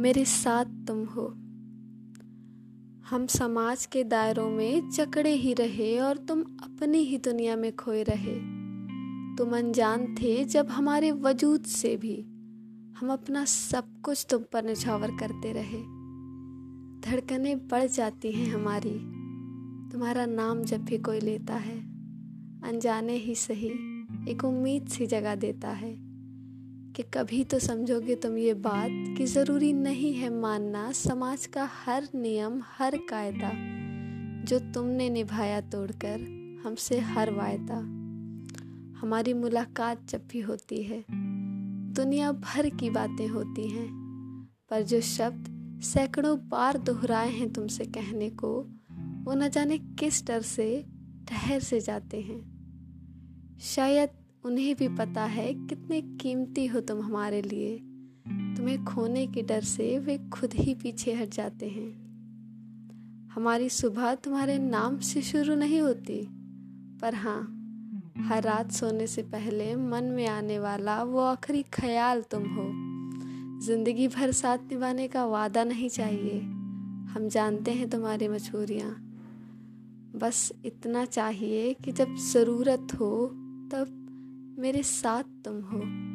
मेरे साथ तुम हो। हम समाज के दायरों में जकड़े ही रहे और तुम अपनी ही दुनिया में खोए रहे। तुम अनजान थे जब हमारे वजूद से भी, हम अपना सब कुछ तुम पर निछावर करते रहे। धड़कनें बढ़ जाती हैं हमारी, तुम्हारा नाम जब भी कोई लेता है, अनजाने ही सही एक उम्मीद सी जगा देता है कि कभी तो समझोगे तुम ये बात कि ज़रूरी नहीं है मानना समाज का हर नियम, हर कायदा जो तुमने निभाया तोड़कर हमसे हर वायदा। हमारी मुलाकात जब भी होती है, दुनिया भर की बातें होती हैं, पर जो शब्द सैकड़ों बार दोहराए हैं तुमसे कहने को, वो न जाने किस डर से ठहर से जाते हैं। शायद उन्हें भी पता है कितने कीमती हो तुम हमारे लिए, तुम्हें खोने के डर से वे खुद ही पीछे हट जाते हैं। हमारी सुबह तुम्हारे नाम से शुरू नहीं होती, पर हाँ, हर रात सोने से पहले मन में आने वाला वो आखिरी ख्याल तुम हो। जिंदगी भर साथ निभाने का वादा नहीं चाहिए, हम जानते हैं तुम्हारी मजबूरियाँ। बस इतना चाहिए कि जब ज़रूरत हो तब मेरे साथ तुम हो।